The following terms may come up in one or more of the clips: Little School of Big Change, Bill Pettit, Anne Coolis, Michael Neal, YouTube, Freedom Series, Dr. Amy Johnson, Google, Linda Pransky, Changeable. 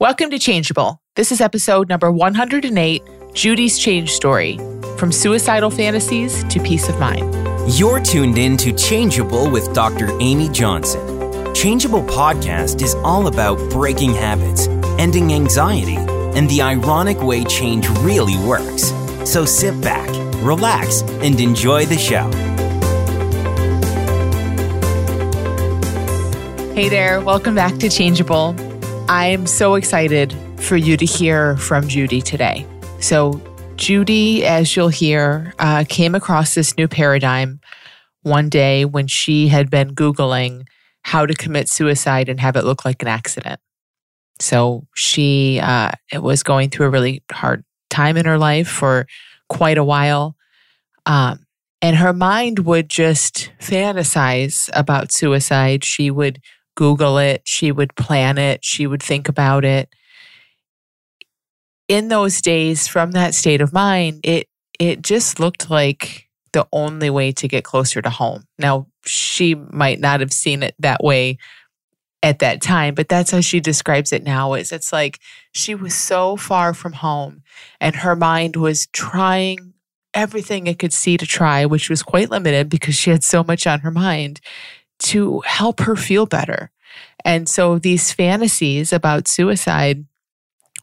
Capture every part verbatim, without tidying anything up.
Welcome to Changeable. This is episode number one hundred eight, Judy's Change Story, from suicidal fantasies to peace of mind. You're tuned in to Changeable with Doctor Amy Johnson. Changeable podcast is all about breaking habits, ending anxiety, and the ironic way change really works. So sit back, relax, and enjoy the show. Hey there, welcome back to Changeable. I am so excited for you to hear from Judy today. So Judy, as you'll hear, uh, came across this new paradigm one day when she had been Googling how to commit suicide and have it look like an accident. So she uh, was going through a really hard time in her life for quite a while. Um, and her mind would just fantasize about suicide. She would Google it. She would plan it. She would think about it. In those days, from that state of mind, it it just looked like the only way to get closer to home. Now, she might not have seen it that way at that time, but that's how she describes it now. Is it's like she was so far from home and her mind was trying everything it could see to try, which was quite limited because she had so much on her mind, to help her feel better. And so these fantasies about suicide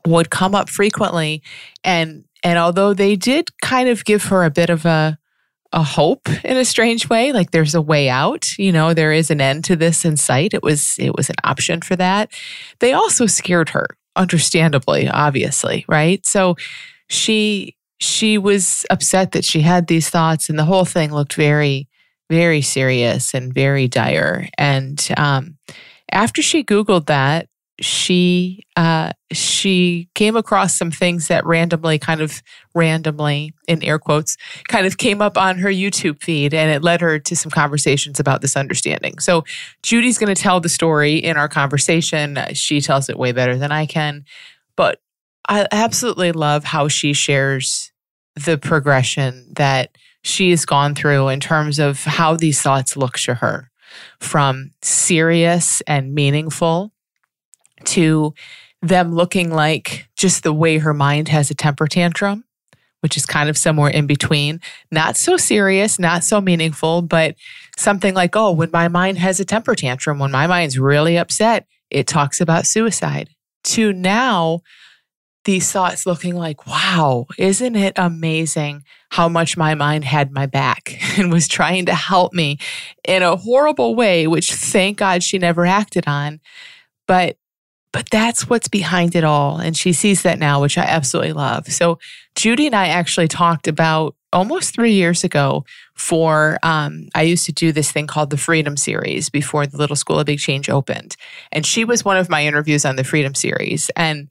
would come up frequently. And and although they did kind of give her a bit of a a hope in a strange way, like there's a way out, you know, there is an end to this in sight. It was, it was an option for that. They also scared her, understandably, obviously, right? So she, she was upset that she had these thoughts and the whole thing looked very, very serious and very dire. And um, after she Googled that, she, uh, she came across some things that randomly kind of randomly in air quotes kind of came up on her YouTube feed, and it led her to some conversations about this understanding. So Judy's going to tell the story in our conversation. She tells it way better than I can, but I absolutely love how she shares the progression that she has gone through in terms of how these thoughts look to her, from serious and meaningful to them looking like just the way her mind has a temper tantrum, which is kind of somewhere in between. Not so serious, not so meaningful, but something like, oh, when my mind has a temper tantrum, when my mind's really upset, it talks about suicide. To now, these thoughts looking like, wow, isn't it amazing how much my mind had my back and was trying to help me in a horrible way, which thank God she never acted on. But But that's what's behind it all. And she sees that now, which I absolutely love. So Judy and I actually talked about almost three years ago for, um, I used to do this thing called the Freedom Series before the Little School of Big Change opened. And she was one of my interviews on the Freedom Series. And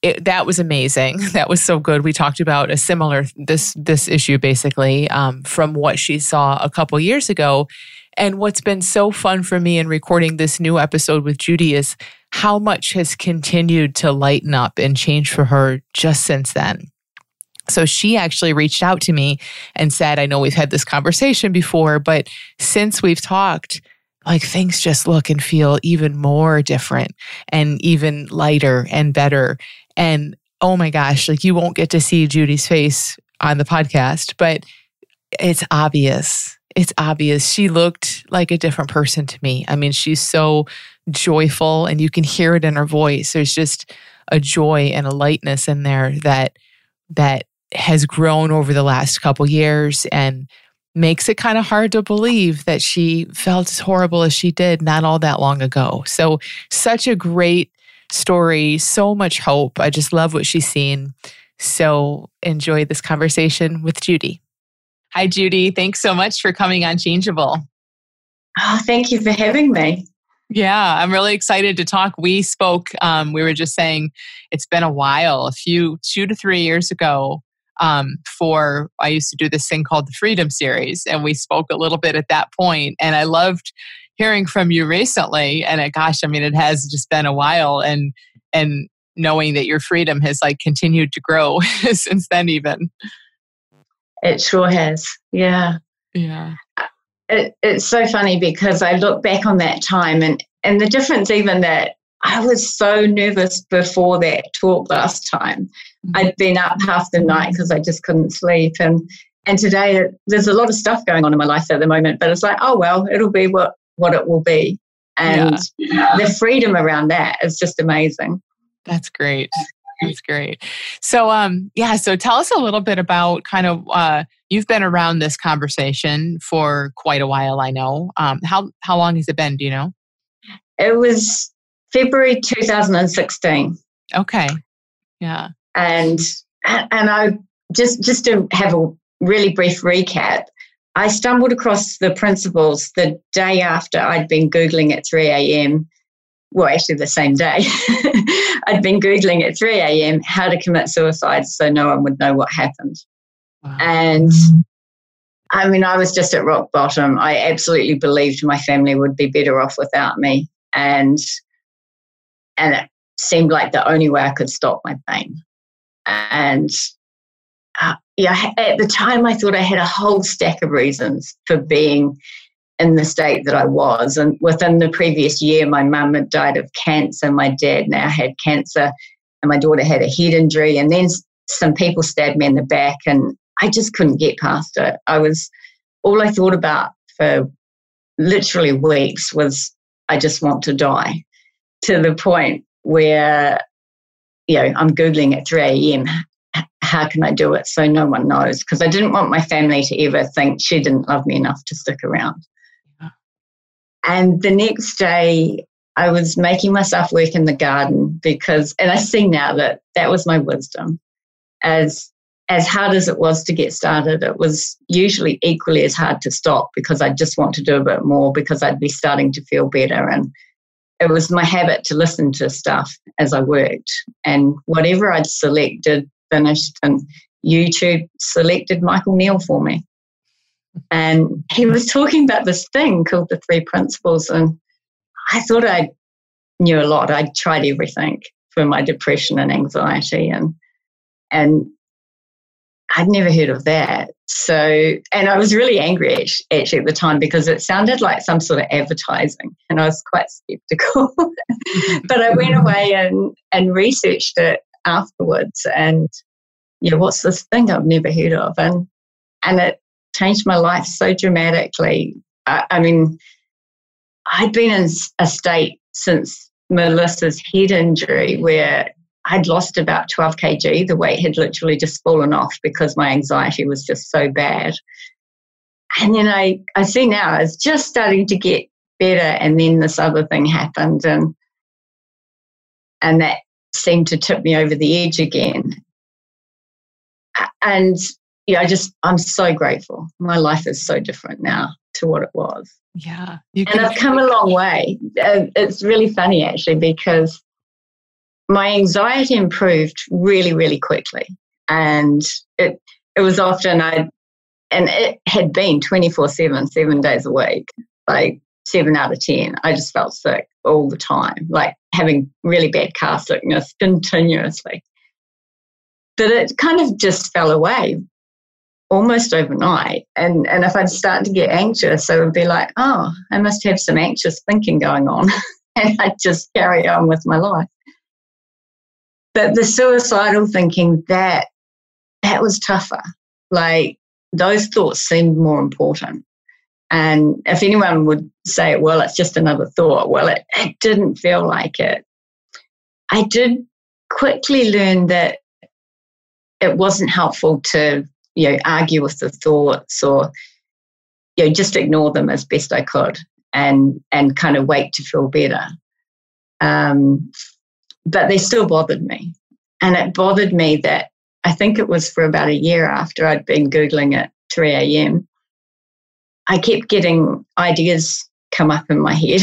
it, that was amazing. That was so good. We talked about a similar, this this issue basically, um, from what she saw a couple years ago. And what's been so fun for me in recording this new episode with Judy is how much has continued to lighten up and change for her just since then. So she actually reached out to me and said, I know we've had this conversation before, but since we've talked, like things just look and feel even more different and even lighter and better. And oh my gosh, like you won't get to see Judy's face on the podcast, but it's obvious. It's obvious. She looked like a different person to me. I mean, she's so joyful and you can hear it in her voice. There's just a joy and a lightness in there that that has grown over the last couple years and makes it kind of hard to believe that she felt as horrible as she did not all that long ago. So such a great story, so much hope. I just love what she's seen. So enjoy this conversation with Judy. Hi, Judy. Thanks so much for coming on Changeable. Oh, thank you for having me. Yeah, I'm really excited to talk. We spoke, um, we were just saying it's been a while, a few, two to three years ago um, for, I used to do this thing called the Freedom Series, and we spoke a little bit at that point. And I loved hearing from you recently. And it, gosh, I mean, it has just been a while. And, and knowing that your freedom has like continued to grow since then even. It sure has. Yeah. Yeah. It, it's so funny because I look back on that time and, and the difference even that I was so nervous before that talk last time. Mm-hmm. I'd been up half the night because I just couldn't sleep. And and today there's a lot of stuff going on in my life at the moment, but it's like, oh, well, it'll be what, what it will be. And yeah. Yeah. the freedom around that is just amazing. That's great. That's great. So, um, yeah, so tell us a little bit about kind of, uh, you've been around this conversation for quite a while, I know. Um, how, how long has it been, do you know? It was February two thousand sixteen. Okay. Yeah. And, and I just, just to have a really brief recap, I stumbled across the principles the day after I'd been Googling at three a.m. Well, actually the same day. I'd been Googling at three a.m. how to commit suicide so no one would know what happened. Wow. And I mean, I was just at rock bottom. I absolutely believed my family would be better off without me. And and it seemed like the only way I could stop my pain. And uh, yeah, at the time I thought I had a whole stack of reasons for being in the state that I was. And within the previous year, my mum had died of cancer, my dad now had cancer, and my daughter had a head injury. And then some people stabbed me in the back, and I just couldn't get past it. I was, all I thought about for literally weeks was, I just want to die, to the point where, you know, I'm Googling at three a.m. how can I do it so no one knows? Because I didn't want my family to ever think she didn't love me enough to stick around. And the next day, I was making myself work in the garden because, and I see now that that was my wisdom. As as hard as it was to get started, it was usually equally as hard to stop because I just want to do a bit more because I'd be starting to feel better. And it was my habit to listen to stuff as I worked. And whatever I'd selected, finished, and YouTube selected Michael Neal for me. And he was talking about this thing called the three principles, and I thought I knew a lot. I'd tried everything for my depression and anxiety, and and I'd never heard of that. So, and I was really angry actually at the time because it sounded like some sort of advertising, and I was quite skeptical. But I went away and, and researched it afterwards, and yeah, what's this thing I've never heard of? And and it changed my life so dramatically. I, I mean, I'd been in a state since Melissa's head injury where I'd lost about twelve kilograms. The weight had literally just fallen off because my anxiety was just so bad. And then I, I see now I was just starting to get better, and then this other thing happened, and and that seemed to tip me over the edge again. And yeah, I just, I'm so grateful. My life is so different now to what it was. Yeah. You and I've come a long way. It's really funny actually, because my anxiety improved really, really quickly. And it it was often, I, and it had been twenty-four seven, seven days a week, like seven out of ten. I just felt sick all the time, like having really bad car sickness continuously. But it kind of just fell away almost overnight. And and if I'd start to get anxious, I would be like, oh, I must have some anxious thinking going on. And I'd just carry on with my life. But the suicidal thinking, that that was tougher. Like, those thoughts seemed more important. And if anyone would say, well, it's just another thought, well, it, it didn't feel like it. I did quickly learn that it wasn't helpful to, you know, argue with the thoughts, or, you know, just ignore them as best I could, and and kind of wait to feel better. Um, but they still bothered me. And it bothered me that, I think it was for about a year after I'd been Googling at three a.m., I kept getting ideas come up in my head.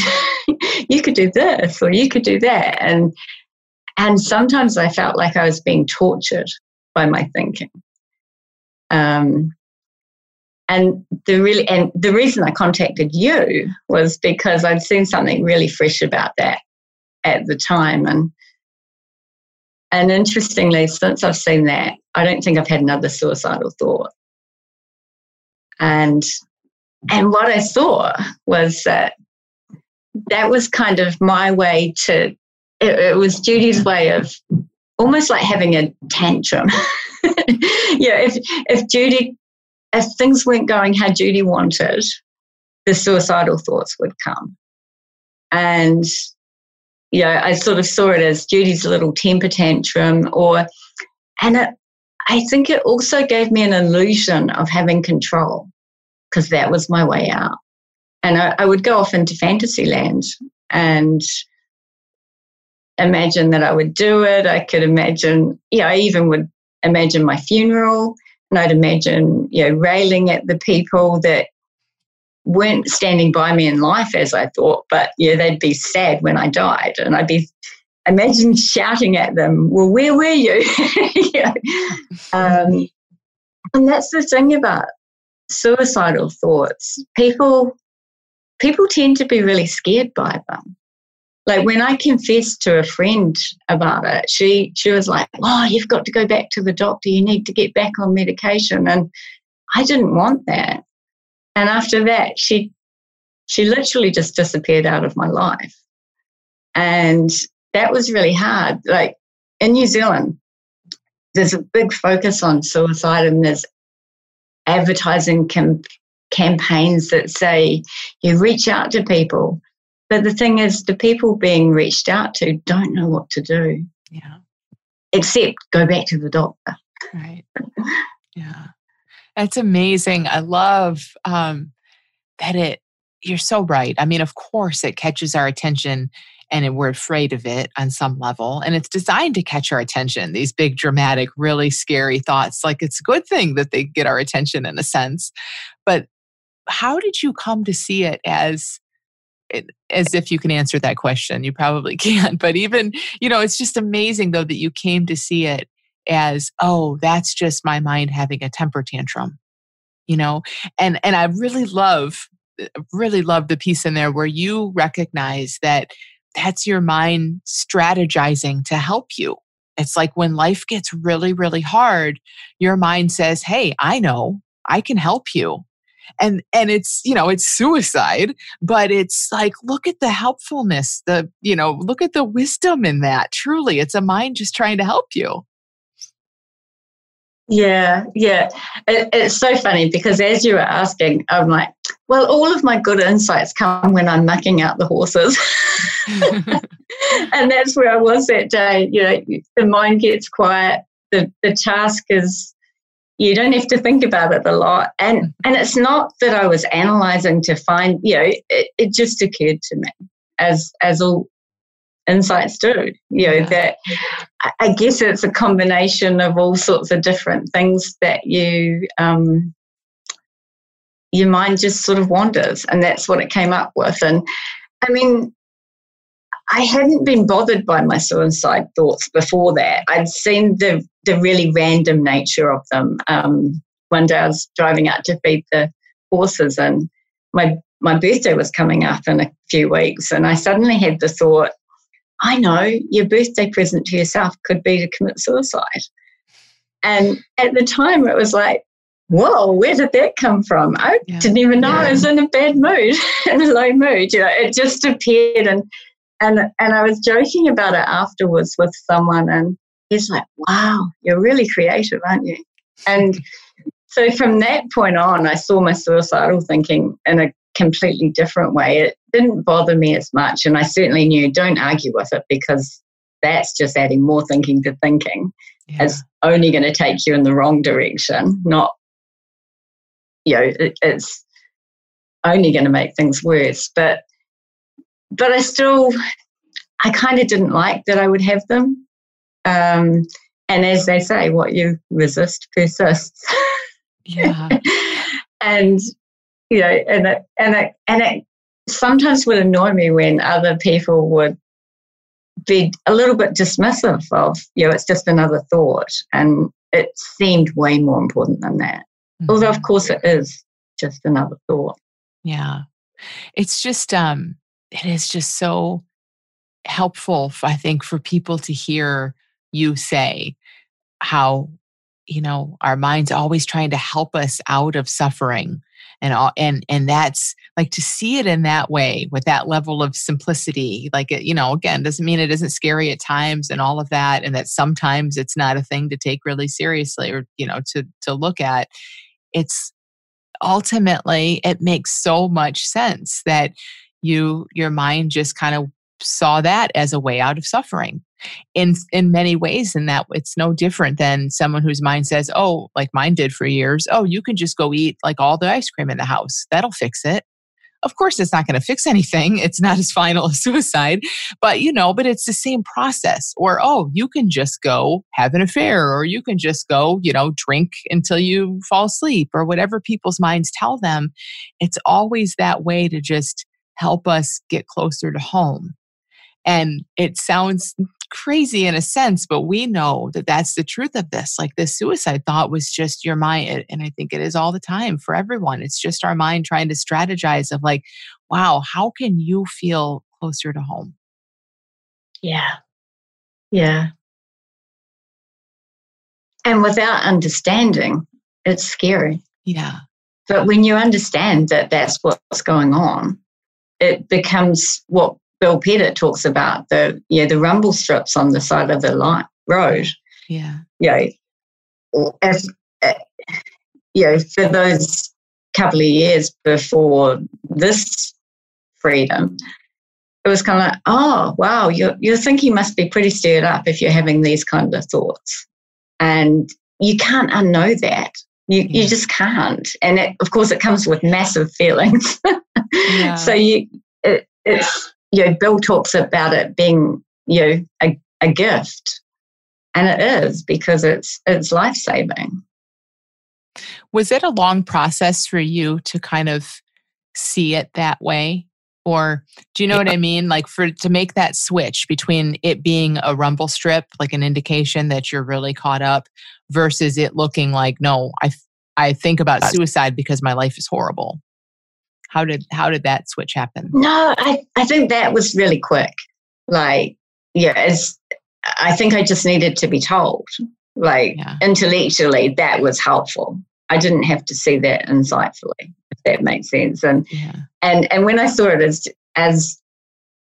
You could do this, or you could do that. And, and sometimes I felt like I was being tortured by my thinking. Um, and the really and the reason I contacted you was because I'd seen something really fresh about that at the time, and and interestingly, since I've seen that, I don't think I've had another suicidal thought. And and what I saw was that that was kind of my way to it, it was Judy's way of almost like having a tantrum. Yeah, if if Judy, if things weren't going how Judy wanted, the suicidal thoughts would come. And, you know, I sort of saw it as Judy's little temper tantrum, or, and it, I think it also gave me an illusion of having control, because that was my way out. And I, I would go off into fantasy land and imagine that I would do it. I could imagine, yeah, I even would imagine my funeral, and I'd imagine, you know, railing at the people that weren't standing by me in life as I thought, but yeah, they'd be sad when I died, and I'd be imagine shouting at them, well, where were you? You know? um, and that's the thing about suicidal thoughts. People, people tend to be really scared by them. Like when I confessed to a friend about it, she she was like, oh, you've got to go back to the doctor. You need to get back on medication. And I didn't want that. And after that, she she literally just disappeared out of my life. And that was really hard. Like in New Zealand, there's a big focus on suicide, and there's advertising com- campaigns that say you reach out to people. But the thing is, the people being reached out to don't know what to do. Yeah. Except go back to the doctor. Right. Yeah. That's amazing. I love um, that it, you're so right. I mean, of course it catches our attention, and we're afraid of it on some level. And it's designed to catch our attention, these big, dramatic, really scary thoughts. Like it's a good thing that they get our attention in a sense. But how did you come to see it as... It, as if you can answer that question, you probably can. But even, you know, it's just amazing though that you came to see it as, oh, that's just my mind having a temper tantrum, you know. And and I really love, really love the piece in there where you recognize that that's your mind strategizing to help you. It's like when life gets really, really hard, your mind says, "Hey, I know, I can help you." And and it's, you know, it's suicide, but it's like, look at the helpfulness, the, you know, look at the wisdom in that. Truly, it's a mind just trying to help you. Yeah, yeah. It, it's so funny because as you were asking, I'm like, well, all of my good insights come when I'm mucking out the horses. And that's where I was that day. You know, the mind gets quiet. The, the task is... You don't have to think about it a lot. And and it's not that I was analysing to find, you know, it, it just occurred to me, as as all insights do, you know, yeah. that I guess it's a combination of all sorts of different things that you, um, your mind just sort of wanders, and that's what it came up with. And, I mean, I hadn't been bothered by my suicide thoughts before that. I'd seen the the really random nature of them. Um, one day I was driving out to feed the horses, and my my birthday was coming up in a few weeks, and I suddenly had the thought, I know, your birthday present to yourself could be to commit suicide. And at the time it was like, whoa, where did that come from? I yeah. didn't even know yeah. I was in a bad mood, in a low mood. You know, it just appeared. and And and I was joking about it afterwards with someone, and he's like, wow, you're really creative, aren't you? And so from that point on, I saw my suicidal thinking in a completely different way. It didn't bother me as much, and I certainly knew don't argue with it, because that's just adding more thinking to thinking. Yeah. It's only going to take you in the wrong direction, not, you know, it, it's only going to make things worse. But But I still, I kind of didn't like that I would have them. Um, and as they say, what you resist persists. Yeah. And, you know, and it, and, it, and it sometimes would annoy me when other people would be a little bit dismissive of, you know, it's just another thought. And it seemed way more important than that. Mm-hmm. Although, of course, it is just another thought. Yeah. It's just... um. It is just so helpful, I think, for people to hear you say how, you know, our mind's always trying to help us out of suffering. and all, and and that's like to see it in that way with that level of simplicity. Like, it, you know, again, doesn't mean it isn't scary at times and all of that, and that sometimes it's not a thing to take really seriously or, you know, to to look at. It's ultimately it makes so much sense that you your mind just kind of saw that as a way out of suffering. In in many ways, in that it's no different than someone whose mind says, oh, like mine did for years, oh, you can just go eat like all the ice cream in the house. That'll fix it. Of course, it's not going to fix anything. It's not as final as suicide, but you know, but it's the same process. Or, oh, you can just go have an affair, or you can just go, you know, drink until you fall asleep, or whatever people's minds tell them. It's always that way to just help us get closer to home. And it sounds crazy in a sense, but we know that that's the truth of this. Like, this suicide thought was just your mind. And I think it is all the time for everyone. It's just our mind trying to strategize of like, wow, how can you feel closer to home? Yeah. Yeah. And without understanding, it's scary. Yeah. But when you understand that that's what's going on, it becomes what Bill Pettit talks about, the yeah the rumble strips on the side of the light, road. Yeah, yeah. If, uh, you know, for those couple of years before this freedom, it was kind of like, oh wow, you're you're thinking must be pretty stirred up if you're having these kind of thoughts, and you can't unknow that. You yeah. you just can't, and it, of course it comes with massive feelings. yeah. So you it, it's. You know, Bill talks about it being, you know, a, a gift, and it is, because it's it's life-saving. Was it a long process for you to kind of see it that way? Or do you know yeah. what I mean? Like, for to make that switch between it being a rumble strip, like an indication that you're really caught up, versus it looking like, no, I I think about suicide because my life is horrible. How did how did that switch happen? No, I, I think that was really quick. Like, yeah, it's, I think I just needed to be told. Like, yeah. intellectually, that was helpful. I didn't have to see that insightfully, if that makes sense. And yeah. and and when I saw it as as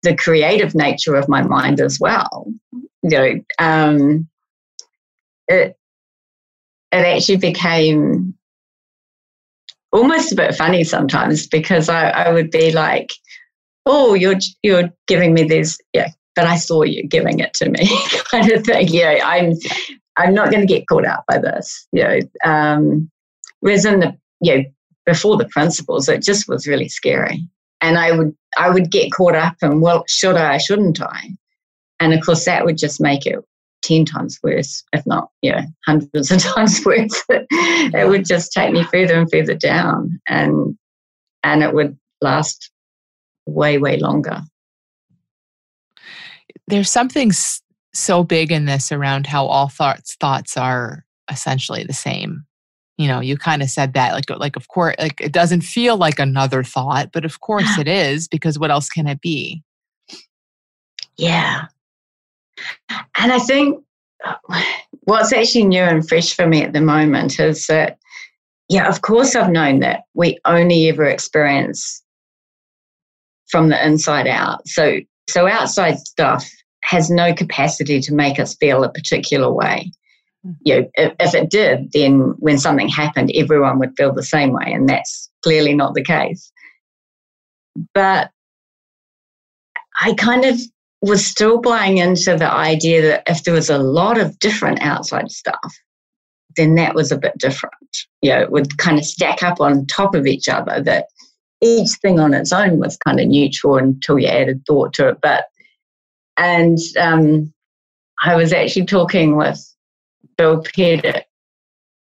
the creative nature of my mind as well, you know, um, it it actually became almost a bit funny sometimes, because I, I would be like, oh, you're you're giving me this, yeah, but I saw you giving it to me kind of thing. You know, I'm I'm not going to get caught out by this. You know, um, whereas in the, you know, before the principles, it just was really scary. And I would I would get caught up in, well, should I, shouldn't I? And of course that would just make it ten times worse, if not, you know, hundreds of times worse. It would just take me further and further down, and and it would last way, way longer. There's something so big in this around how all thoughts thoughts are essentially the same. You know, you kind of said that, like, like of course, like it doesn't feel like another thought, but of course it is, because what else can it be? Yeah. And I think what's actually new and fresh for me at the moment is that, yeah, of course I've known that we only ever experience from the inside out. So so outside stuff has no capacity to make us feel a particular way. You know, if, if it did, then when something happened, everyone would feel the same way, and that's clearly not the case. But I kind of was still buying into the idea that if there was a lot of different outside stuff, then that was a bit different. You know, it would kind of stack up on top of each other, that each thing on its own was kind of neutral until you added thought to it. But, and um, I was actually talking with Bill Pettit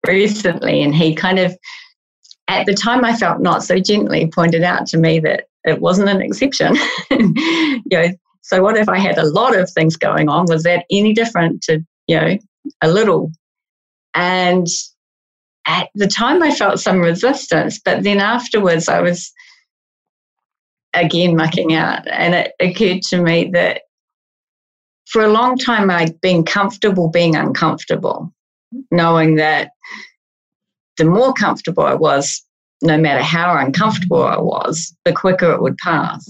recently, and he kind of, at the time I felt not so gently, pointed out to me that it wasn't an exception. You know, so what if I had a lot of things going on? Was that any different to, you know, a little? And at the time I felt some resistance, but then afterwards I was again mucking out, and it occurred to me that for a long time I'd been comfortable being uncomfortable, knowing that the more comfortable I was, no matter how uncomfortable I was, the quicker it would pass.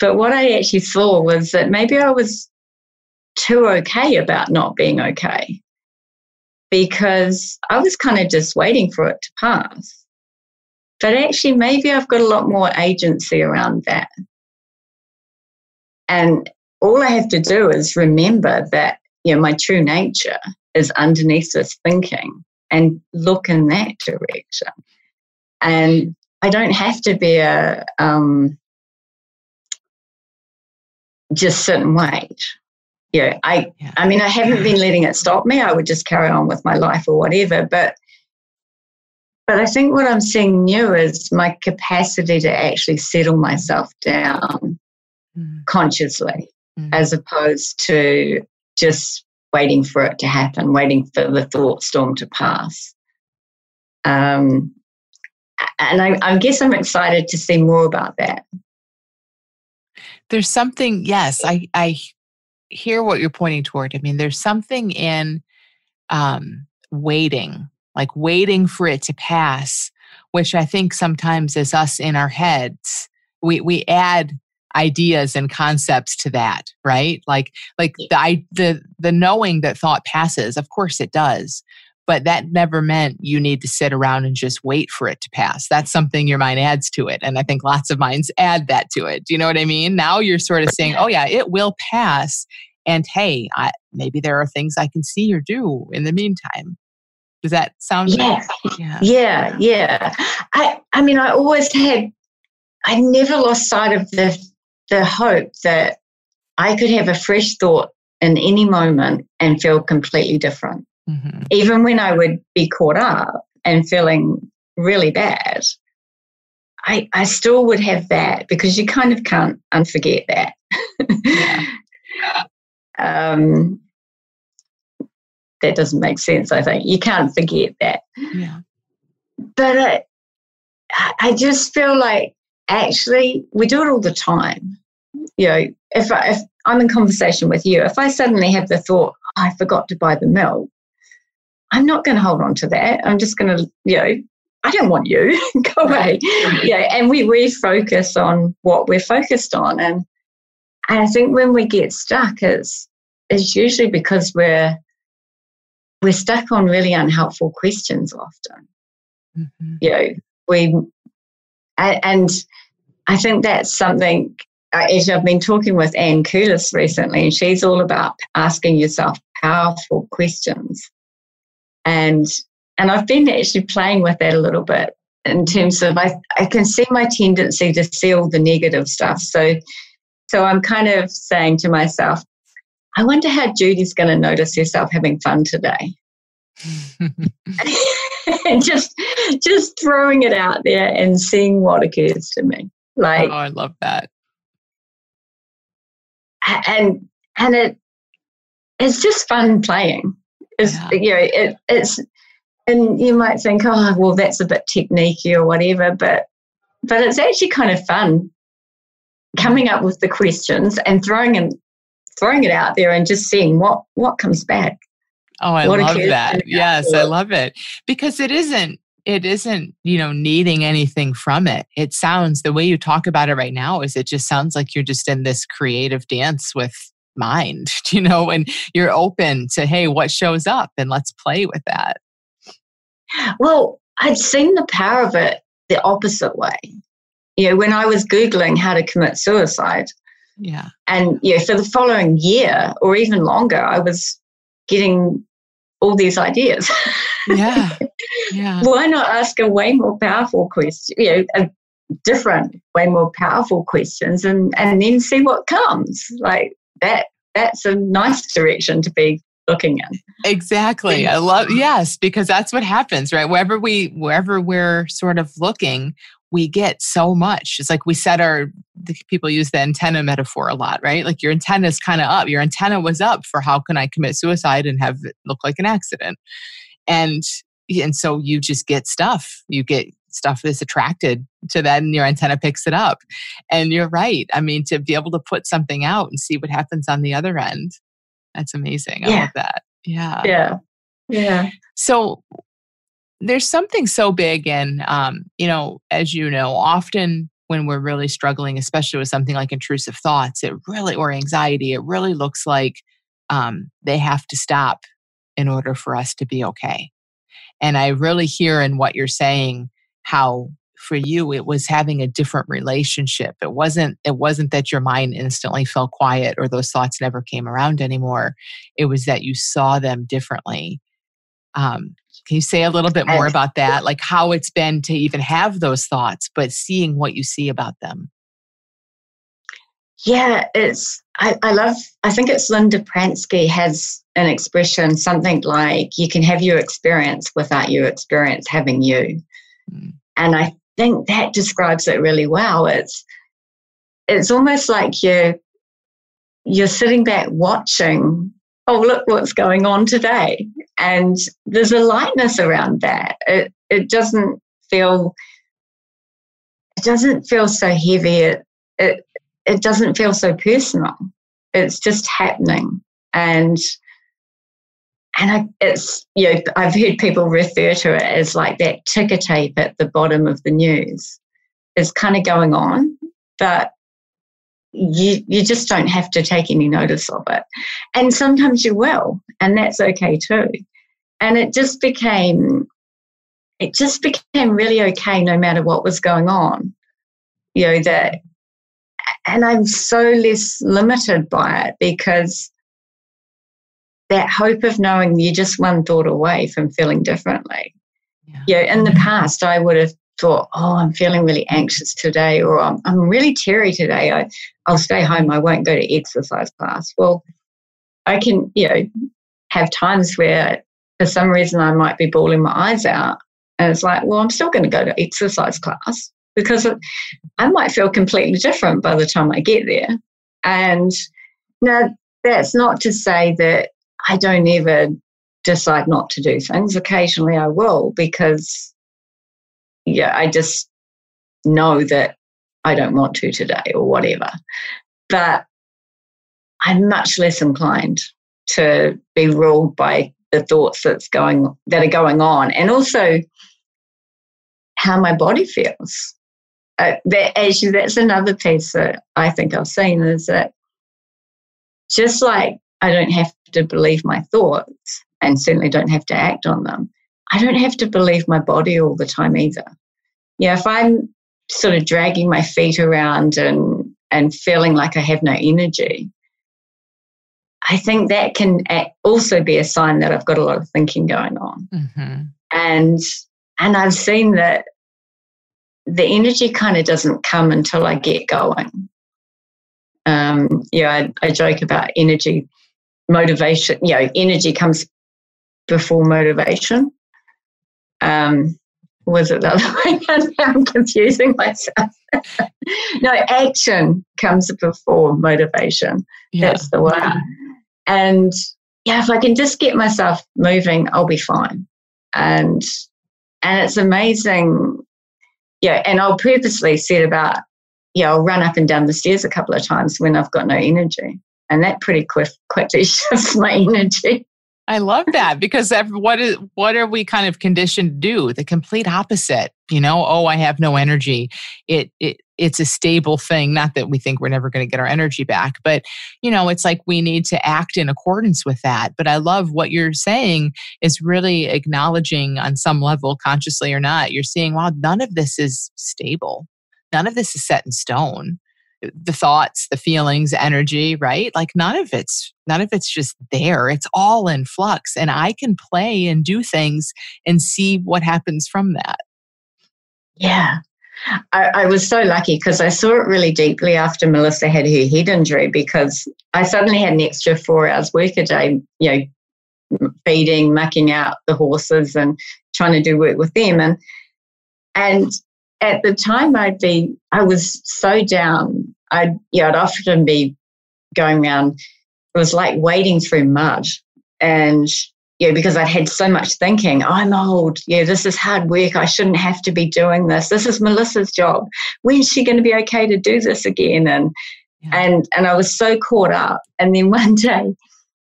But what I actually saw was that maybe I was too okay about not being okay, because I was kind of just waiting for it to pass. But actually, maybe I've got a lot more agency around that. And all I have to do is remember that, you know, my true nature is underneath this thinking and look in that direction. And I don't have to be a um, just sit and wait. You know, I, yeah. I mean, I haven't been letting it stop me. I would just carry on with my life or whatever. But but I think what I'm seeing new is my capacity to actually settle myself down mm. consciously mm. as opposed to just waiting for it to happen, waiting for the thought storm to pass. Um, and I, I guess I'm excited to see more about that. There's something, yes, I... I hear what you're pointing toward. I mean, there's something in um, waiting, like waiting for it to pass, which I think sometimes is us in our heads. We we add ideas and concepts to that, right? Like like the the the knowing that thought passes. Of course, it does, but that never meant you need to sit around and just wait for it to pass. That's something your mind adds to it, and I think lots of minds add that to it. Do you know what I mean? Now you're sort of saying, "Oh yeah, it will pass." And hey, I, maybe there are things I can see or do in the meantime. Does that sound yeah. right? Yeah. Yeah, yeah. I, I mean, I always had, I never lost sight of the, the hope that I could have a fresh thought in any moment and feel completely different. Mm-hmm. Even when I would be caught up and feeling really bad, I, I still would have that, because you kind of can't unforget that. Yeah. Um, that doesn't make sense, I think. You can't forget that. Yeah. But I, I just feel like, actually, we do it all the time. You know, if, I, if I'm in conversation with you, if I suddenly have the thought, oh, I forgot to buy the milk, I'm not going to hold on to that. I'm just going to, you know, I don't want you. Go away. Yeah, and we refocus on what we're focused on. And And I think when we get stuck, it's, it's usually because we're we're stuck on really unhelpful questions often. Mm-hmm. You know, we, and I think that's something, actually I've been talking with Anne Coolis recently, and she's all about asking yourself powerful questions. And and I've been actually playing with that a little bit in terms of, I, I can see my tendency to see all the negative stuff. So So I'm kind of saying to myself, I wonder how Judy's going to notice herself having fun today. And just just throwing it out there and seeing what occurs to me. Like, oh, I love that. And and it it's just fun playing. It's, yeah. You know, it, it's and you might think, oh, well, that's a bit techniquey or whatever, but but it's actually kind of fun. Coming up with the questions and throwing and throwing it out there and just seeing what, what comes back. Oh, I love that. Yes, I love it. Because it isn't, it isn't, you know, needing anything from it. It sounds, the way you talk about it right now is it just sounds like you're just in this creative dance with mind, you know, and you're open to, hey, what shows up and let's play with that. Well, I'd seen the power of it the opposite way. You know, when I was Googling how to commit suicide, yeah, and you know, for the following year or even longer, I was getting all these ideas. Yeah, yeah. Why not ask a way more powerful question? You know, a different, way more powerful questions, and, and then see what comes. Like that. That's a nice direction to be looking in. Exactly. I love. Yes, because that's what happens, right? Wherever we, wherever we're sort of looking, we get so much. It's like we set our, the people use the antenna metaphor a lot, right? Like your antenna is kind of up. Your antenna was up for how can I commit suicide and have it look like an accident. And, and so you just get stuff. You get stuff that's attracted to that and your antenna picks it up. And you're right. I mean, to be able to put something out and see what happens on the other end, that's amazing. Yeah. I love that. Yeah. Yeah. Yeah. So There's something so big and, um, you know, as you know, often when we're really struggling, especially with something like intrusive thoughts, it really, or anxiety, it really looks like um, they have to stop in order for us to be okay. And I really hear in what you're saying how for you it was having a different relationship. It wasn't it wasn't that your mind instantly fell quiet or those thoughts never came around anymore. It was that you saw them differently. Um, can you say a little bit more about that? Like how it's been to even have those thoughts, but seeing what you see about them. Yeah, it's, I, I love, I think it's Linda Pransky has an expression, something like, you can have your experience without your experience having you. Mm. And I think that describes it really well. It's, it's almost like you're, you're sitting back watching, oh, look what's going on today. And there's a lightness around that. It it doesn't feel, it doesn't feel so heavy. It, it it doesn't feel so personal. It's just happening. And and I, it's, you know, I've heard people refer to it as like that ticker tape at the bottom of the news. It's kind of going on, but you you just don't have to take any notice of it. And sometimes you will, and that's okay too. And it just became, it just became really okay no matter what was going on. You know, that, and I'm so less limited by it because that hope of knowing you're just one thought away from feeling differently. Yeah. You know, in the past, I would have thought, oh, I'm feeling really anxious today, or I'm, I'm really teary today. I, I'll stay home. I won't go to exercise class. Well, I can, you know, have times where for some reason I might be bawling my eyes out. And it's like, well, I'm still going to go to exercise class because I might feel completely different by the time I get there. And now that's not to say that I don't ever decide not to do things. Occasionally I will, because yeah, I just know that I don't want to today or whatever. But I'm much less inclined to be ruled by the thoughts that's going that are going on, and also how my body feels. Uh, that actually, that's another piece that I think I've seen, is that just like I don't have to believe my thoughts and certainly don't have to act on them, I don't have to believe my body all the time either. Yeah, if I'm sort of dragging my feet around and and feeling like I have no energy, I think that can also be a sign that I've got a lot of thinking going on. Mm-hmm. And and I've seen that the energy kind of doesn't come until I get going. Um, yeah, I, I joke about energy, motivation. You know, energy comes before motivation. Um, was it the other way? I'm confusing myself. No, action comes before motivation. Yeah. That's the one. Yeah. And yeah, if I can just get myself moving, I'll be fine. And and it's amazing. Yeah, and I'll purposely set about, yeah, I'll run up and down the stairs a couple of times when I've got no energy, and that pretty quick, quickly shifts my energy. I love that, because what is what are we kind of conditioned to do? The complete opposite, you know. Oh, I have no energy. It it it's a stable thing. Not that we think we're never going to get our energy back, but you know, it's like we need to act in accordance with that. But I love what you're saying is really acknowledging on some level, consciously or not, you're seeing, wow, none of this is stable. None of this is set in stone. The thoughts, the feelings, energy, right? Like none of it's, none of it's just there. It's all in flux, and I can play and do things and see what happens from that. Yeah. I, I was so lucky because I saw it really deeply after Melissa had her head injury, because I suddenly had an extra four hours work a day, you know, feeding, mucking out the horses and trying to do work with them. And, and, At the time, I'd be, I was so down. I'd, you know, I'd often be going around. It was like wading through mud. And, you know, because I'd had so much thinking, I'm old. Yeah, this is hard work. I shouldn't have to be doing this. This is Melissa's job. When's she going to be okay to do this again? And, yeah. and, and I was so caught up. And then one day,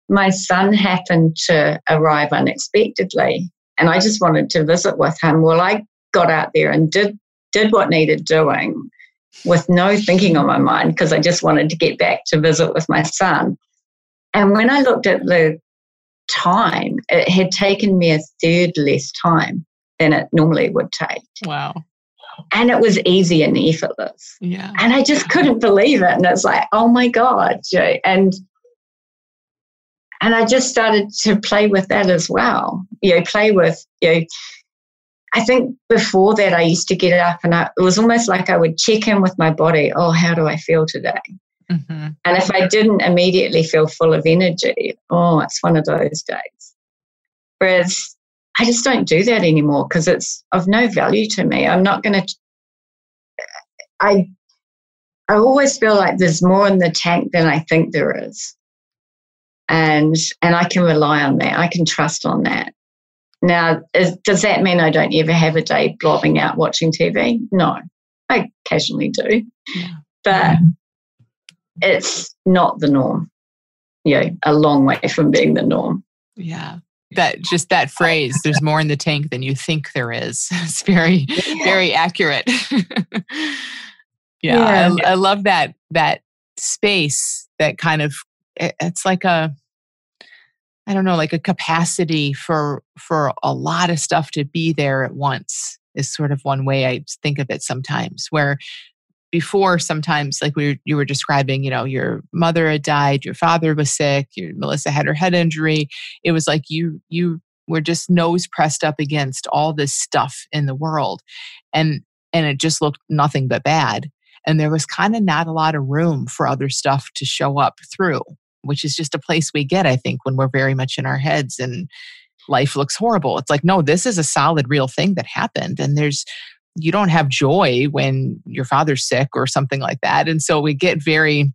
my son happened to arrive unexpectedly. And I just wanted to visit with him. Well, I got out there and did did what needed doing with no thinking on my mind, because I just wanted to get back to visit with my son. And when I looked at the time, it had taken me a third less time than it normally would take. Wow. And it was easy and effortless. Yeah. And I just couldn't believe it. And it's like, oh my God. And and I just started to play with that as well. You know, play with, you know, I think before that I used to get up and I, it was almost like I would check in with my body. Oh, how do I feel today? Mm-hmm. And if I didn't immediately feel full of energy, oh, it's one of those days. Whereas I just don't do that anymore because it's of no value to me. I'm not going to, I I always feel like there's more in the tank than I think there is. And and I can rely on that. I can trust on that. Now, is, does that mean I don't ever have a day blobbing out watching T V? No, I occasionally do. Yeah. But it's not the norm. You know, a long way from being the norm. Yeah. That just that phrase, there's more in the tank than you think there is. It's very, yeah. very accurate. yeah, yeah. I, I love that that space, that kind of, it's like a, I don't know, like a capacity for for a lot of stuff to be there at once is sort of one way I think of it sometimes, where before sometimes, like we were, you were describing, you know, your mother had died, your father was sick, your, Melissa had her head injury. It was like you you were just nose pressed up against all this stuff in the world, and and it just looked nothing but bad. And there was kind of not a lot of room for other stuff to show up through, which is just a place we get, I think, when we're very much in our heads and life looks horrible. It's like, no, this is a solid, real thing that happened, and there's. You don't have joy when your father's sick or something like that. And so we get very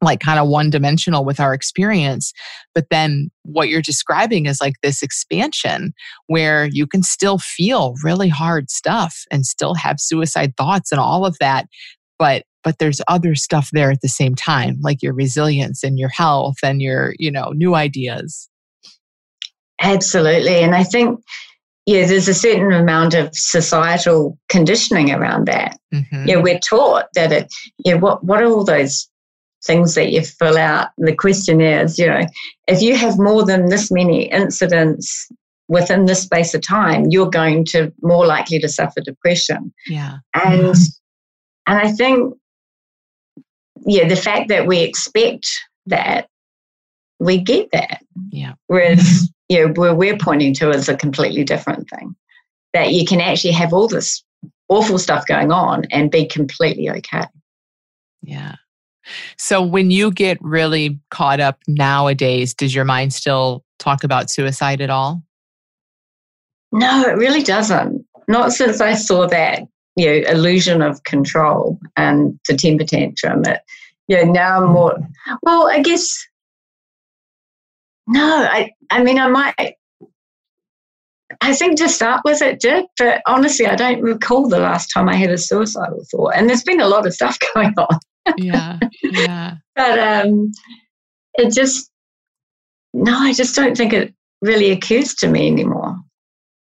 like kind of one dimensional with our experience. But then what you're describing is like this expansion where you can still feel really hard stuff and still have suicide thoughts and all of that. But but there's other stuff there at the same time, like your resilience and your health and your, you know, new ideas. Absolutely. And I think yeah, there's a certain amount of societal conditioning around that. Mm-hmm. Yeah, we're taught that it, yeah, what, what are all those things that you fill out? The questionnaires, you know, if you have more than this many incidents within this space of time, you're going to more likely to suffer depression. Yeah. And, mm-hmm. and I think, yeah, the fact that we expect that, we get that. Yeah. Whereas, you know, where we're pointing to is a completely different thing, that you can actually have all this awful stuff going on and be completely okay. Yeah. So when you get really caught up nowadays, does your mind still talk about suicide at all? No, it really doesn't. Not since I saw that, you know, illusion of control and the temper tantrum. It, you know, now I'm more, well, I guess... No, I, I mean, I might, I think to start with it did, but honestly, I don't recall the last time I had a suicidal thought. And there's been a lot of stuff going on. Yeah, yeah. But um, it just, no, I just don't think it really occurs to me anymore.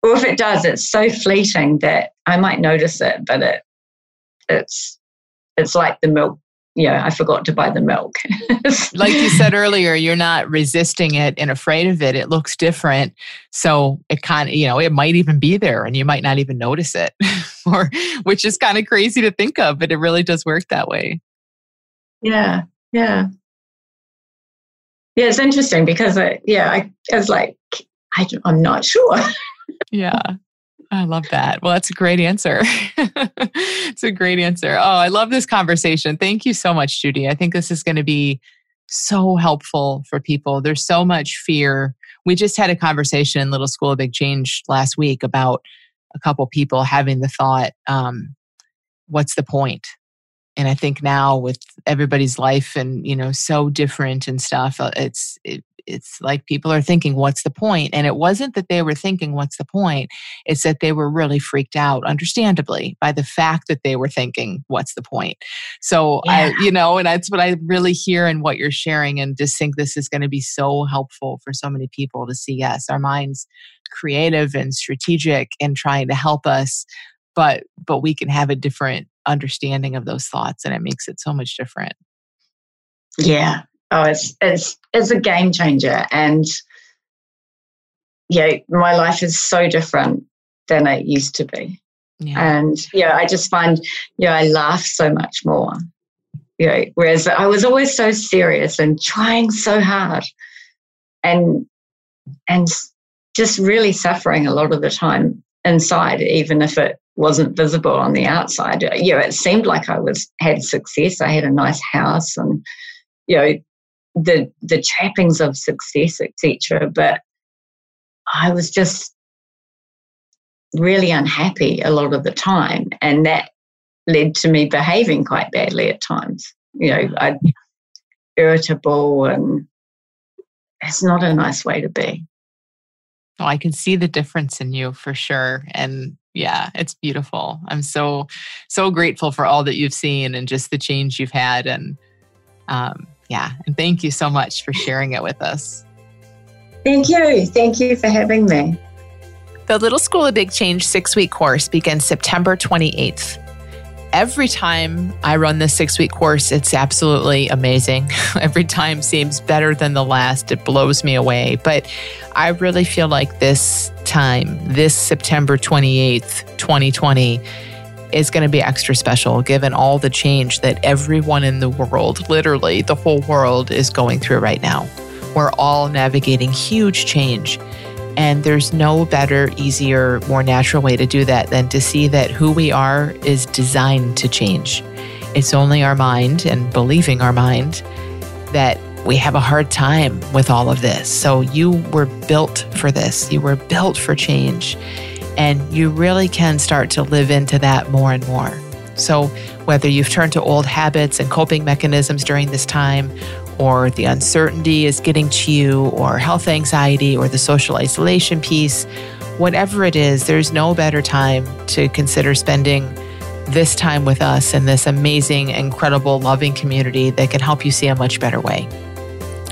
Or if it does, it's so fleeting that I might notice it, but it, it's, it's like the milk. Yeah, I forgot to buy the milk. Like you said earlier, you're not resisting it and afraid of it. It looks different. So it kind of, you know, it might even be there and you might not even notice it, or which is kind of crazy to think of, but it really does work that way. Yeah, yeah. Yeah, it's interesting because, I, yeah, I, I was like, I, I'm not sure. Yeah. I love that. Well, that's a great answer. It's a great answer. Oh, I love this conversation. Thank you so much, Judy. I think this is going to be so helpful for people. There's so much fear. We just had a conversation in Little School of Big Change last week about a couple people having the thought, um, what's the point? And I think now with everybody's life and, you know, so different and stuff, it's it, it's like people are thinking, what's the point? And it wasn't that they were thinking, what's the point? It's that they were really freaked out, understandably, by the fact that they were thinking, what's the point? So, yeah. I, you know, and that's what I really hear and what you're sharing, and just think this is going to be so helpful for so many people to see, yes, our mind's creative and strategic and trying to help us, but but we can have a different understanding of those thoughts, and it makes it so much different. Yeah. Oh, it's it's it's a game changer, and yeah, my life is so different than it used to be. Yeah. And yeah, I just find yeah, I laugh so much more. Yeah, whereas I was always so serious and trying so hard, and and just really suffering a lot of the time inside, even if it wasn't visible on the outside. Yeah, it seemed like I was had success. I had a nice house and, you know, the the trappings of success, et cetera. But I was just really unhappy a lot of the time, and that led to me behaving quite badly at times. You know, I'm irritable, and it's not a nice way to be. Oh, I can see the difference in you for sure, and yeah, it's beautiful. I'm so so grateful for all that you've seen and just the change you've had, and um, yeah, and thank you so much for sharing it with us. Thank you. Thank you for having me. The Little School of Big Change six-week course begins September twenty-eighth. Every time I run this six-week course, it's absolutely amazing. Every time seems better than the last. It blows me away. But I really feel like this time, this September twenty-eighth, twenty twenty, is going to be extra special given all the change that everyone in the world, literally the whole world, is going through right now. We're all navigating huge change. And there's no better, easier, more natural way to do that than to see that who we are is designed to change. It's only our mind and believing our mind that we have a hard time with all of this. So you were built for this. You were built for change. And you really can start to live into that more and more. So whether you've turned to old habits and coping mechanisms during this time, or the uncertainty is getting to you, or health anxiety, or the social isolation piece, whatever it is, there's no better time to consider spending this time with us in this amazing, incredible, loving community that can help you see a much better way.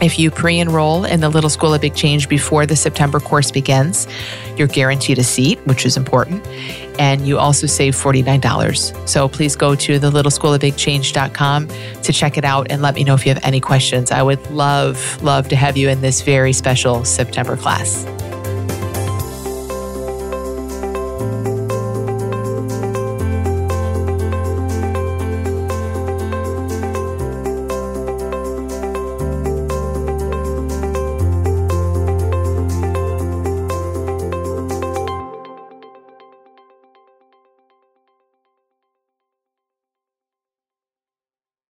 If you pre-enroll in the Little School of Big Change before the September course begins, you're guaranteed a seat, which is important, and you also save forty-nine dollars. So please go to the little school of big change dot com to check it out and let me know if you have any questions. I would love, love to have you in this very special September class.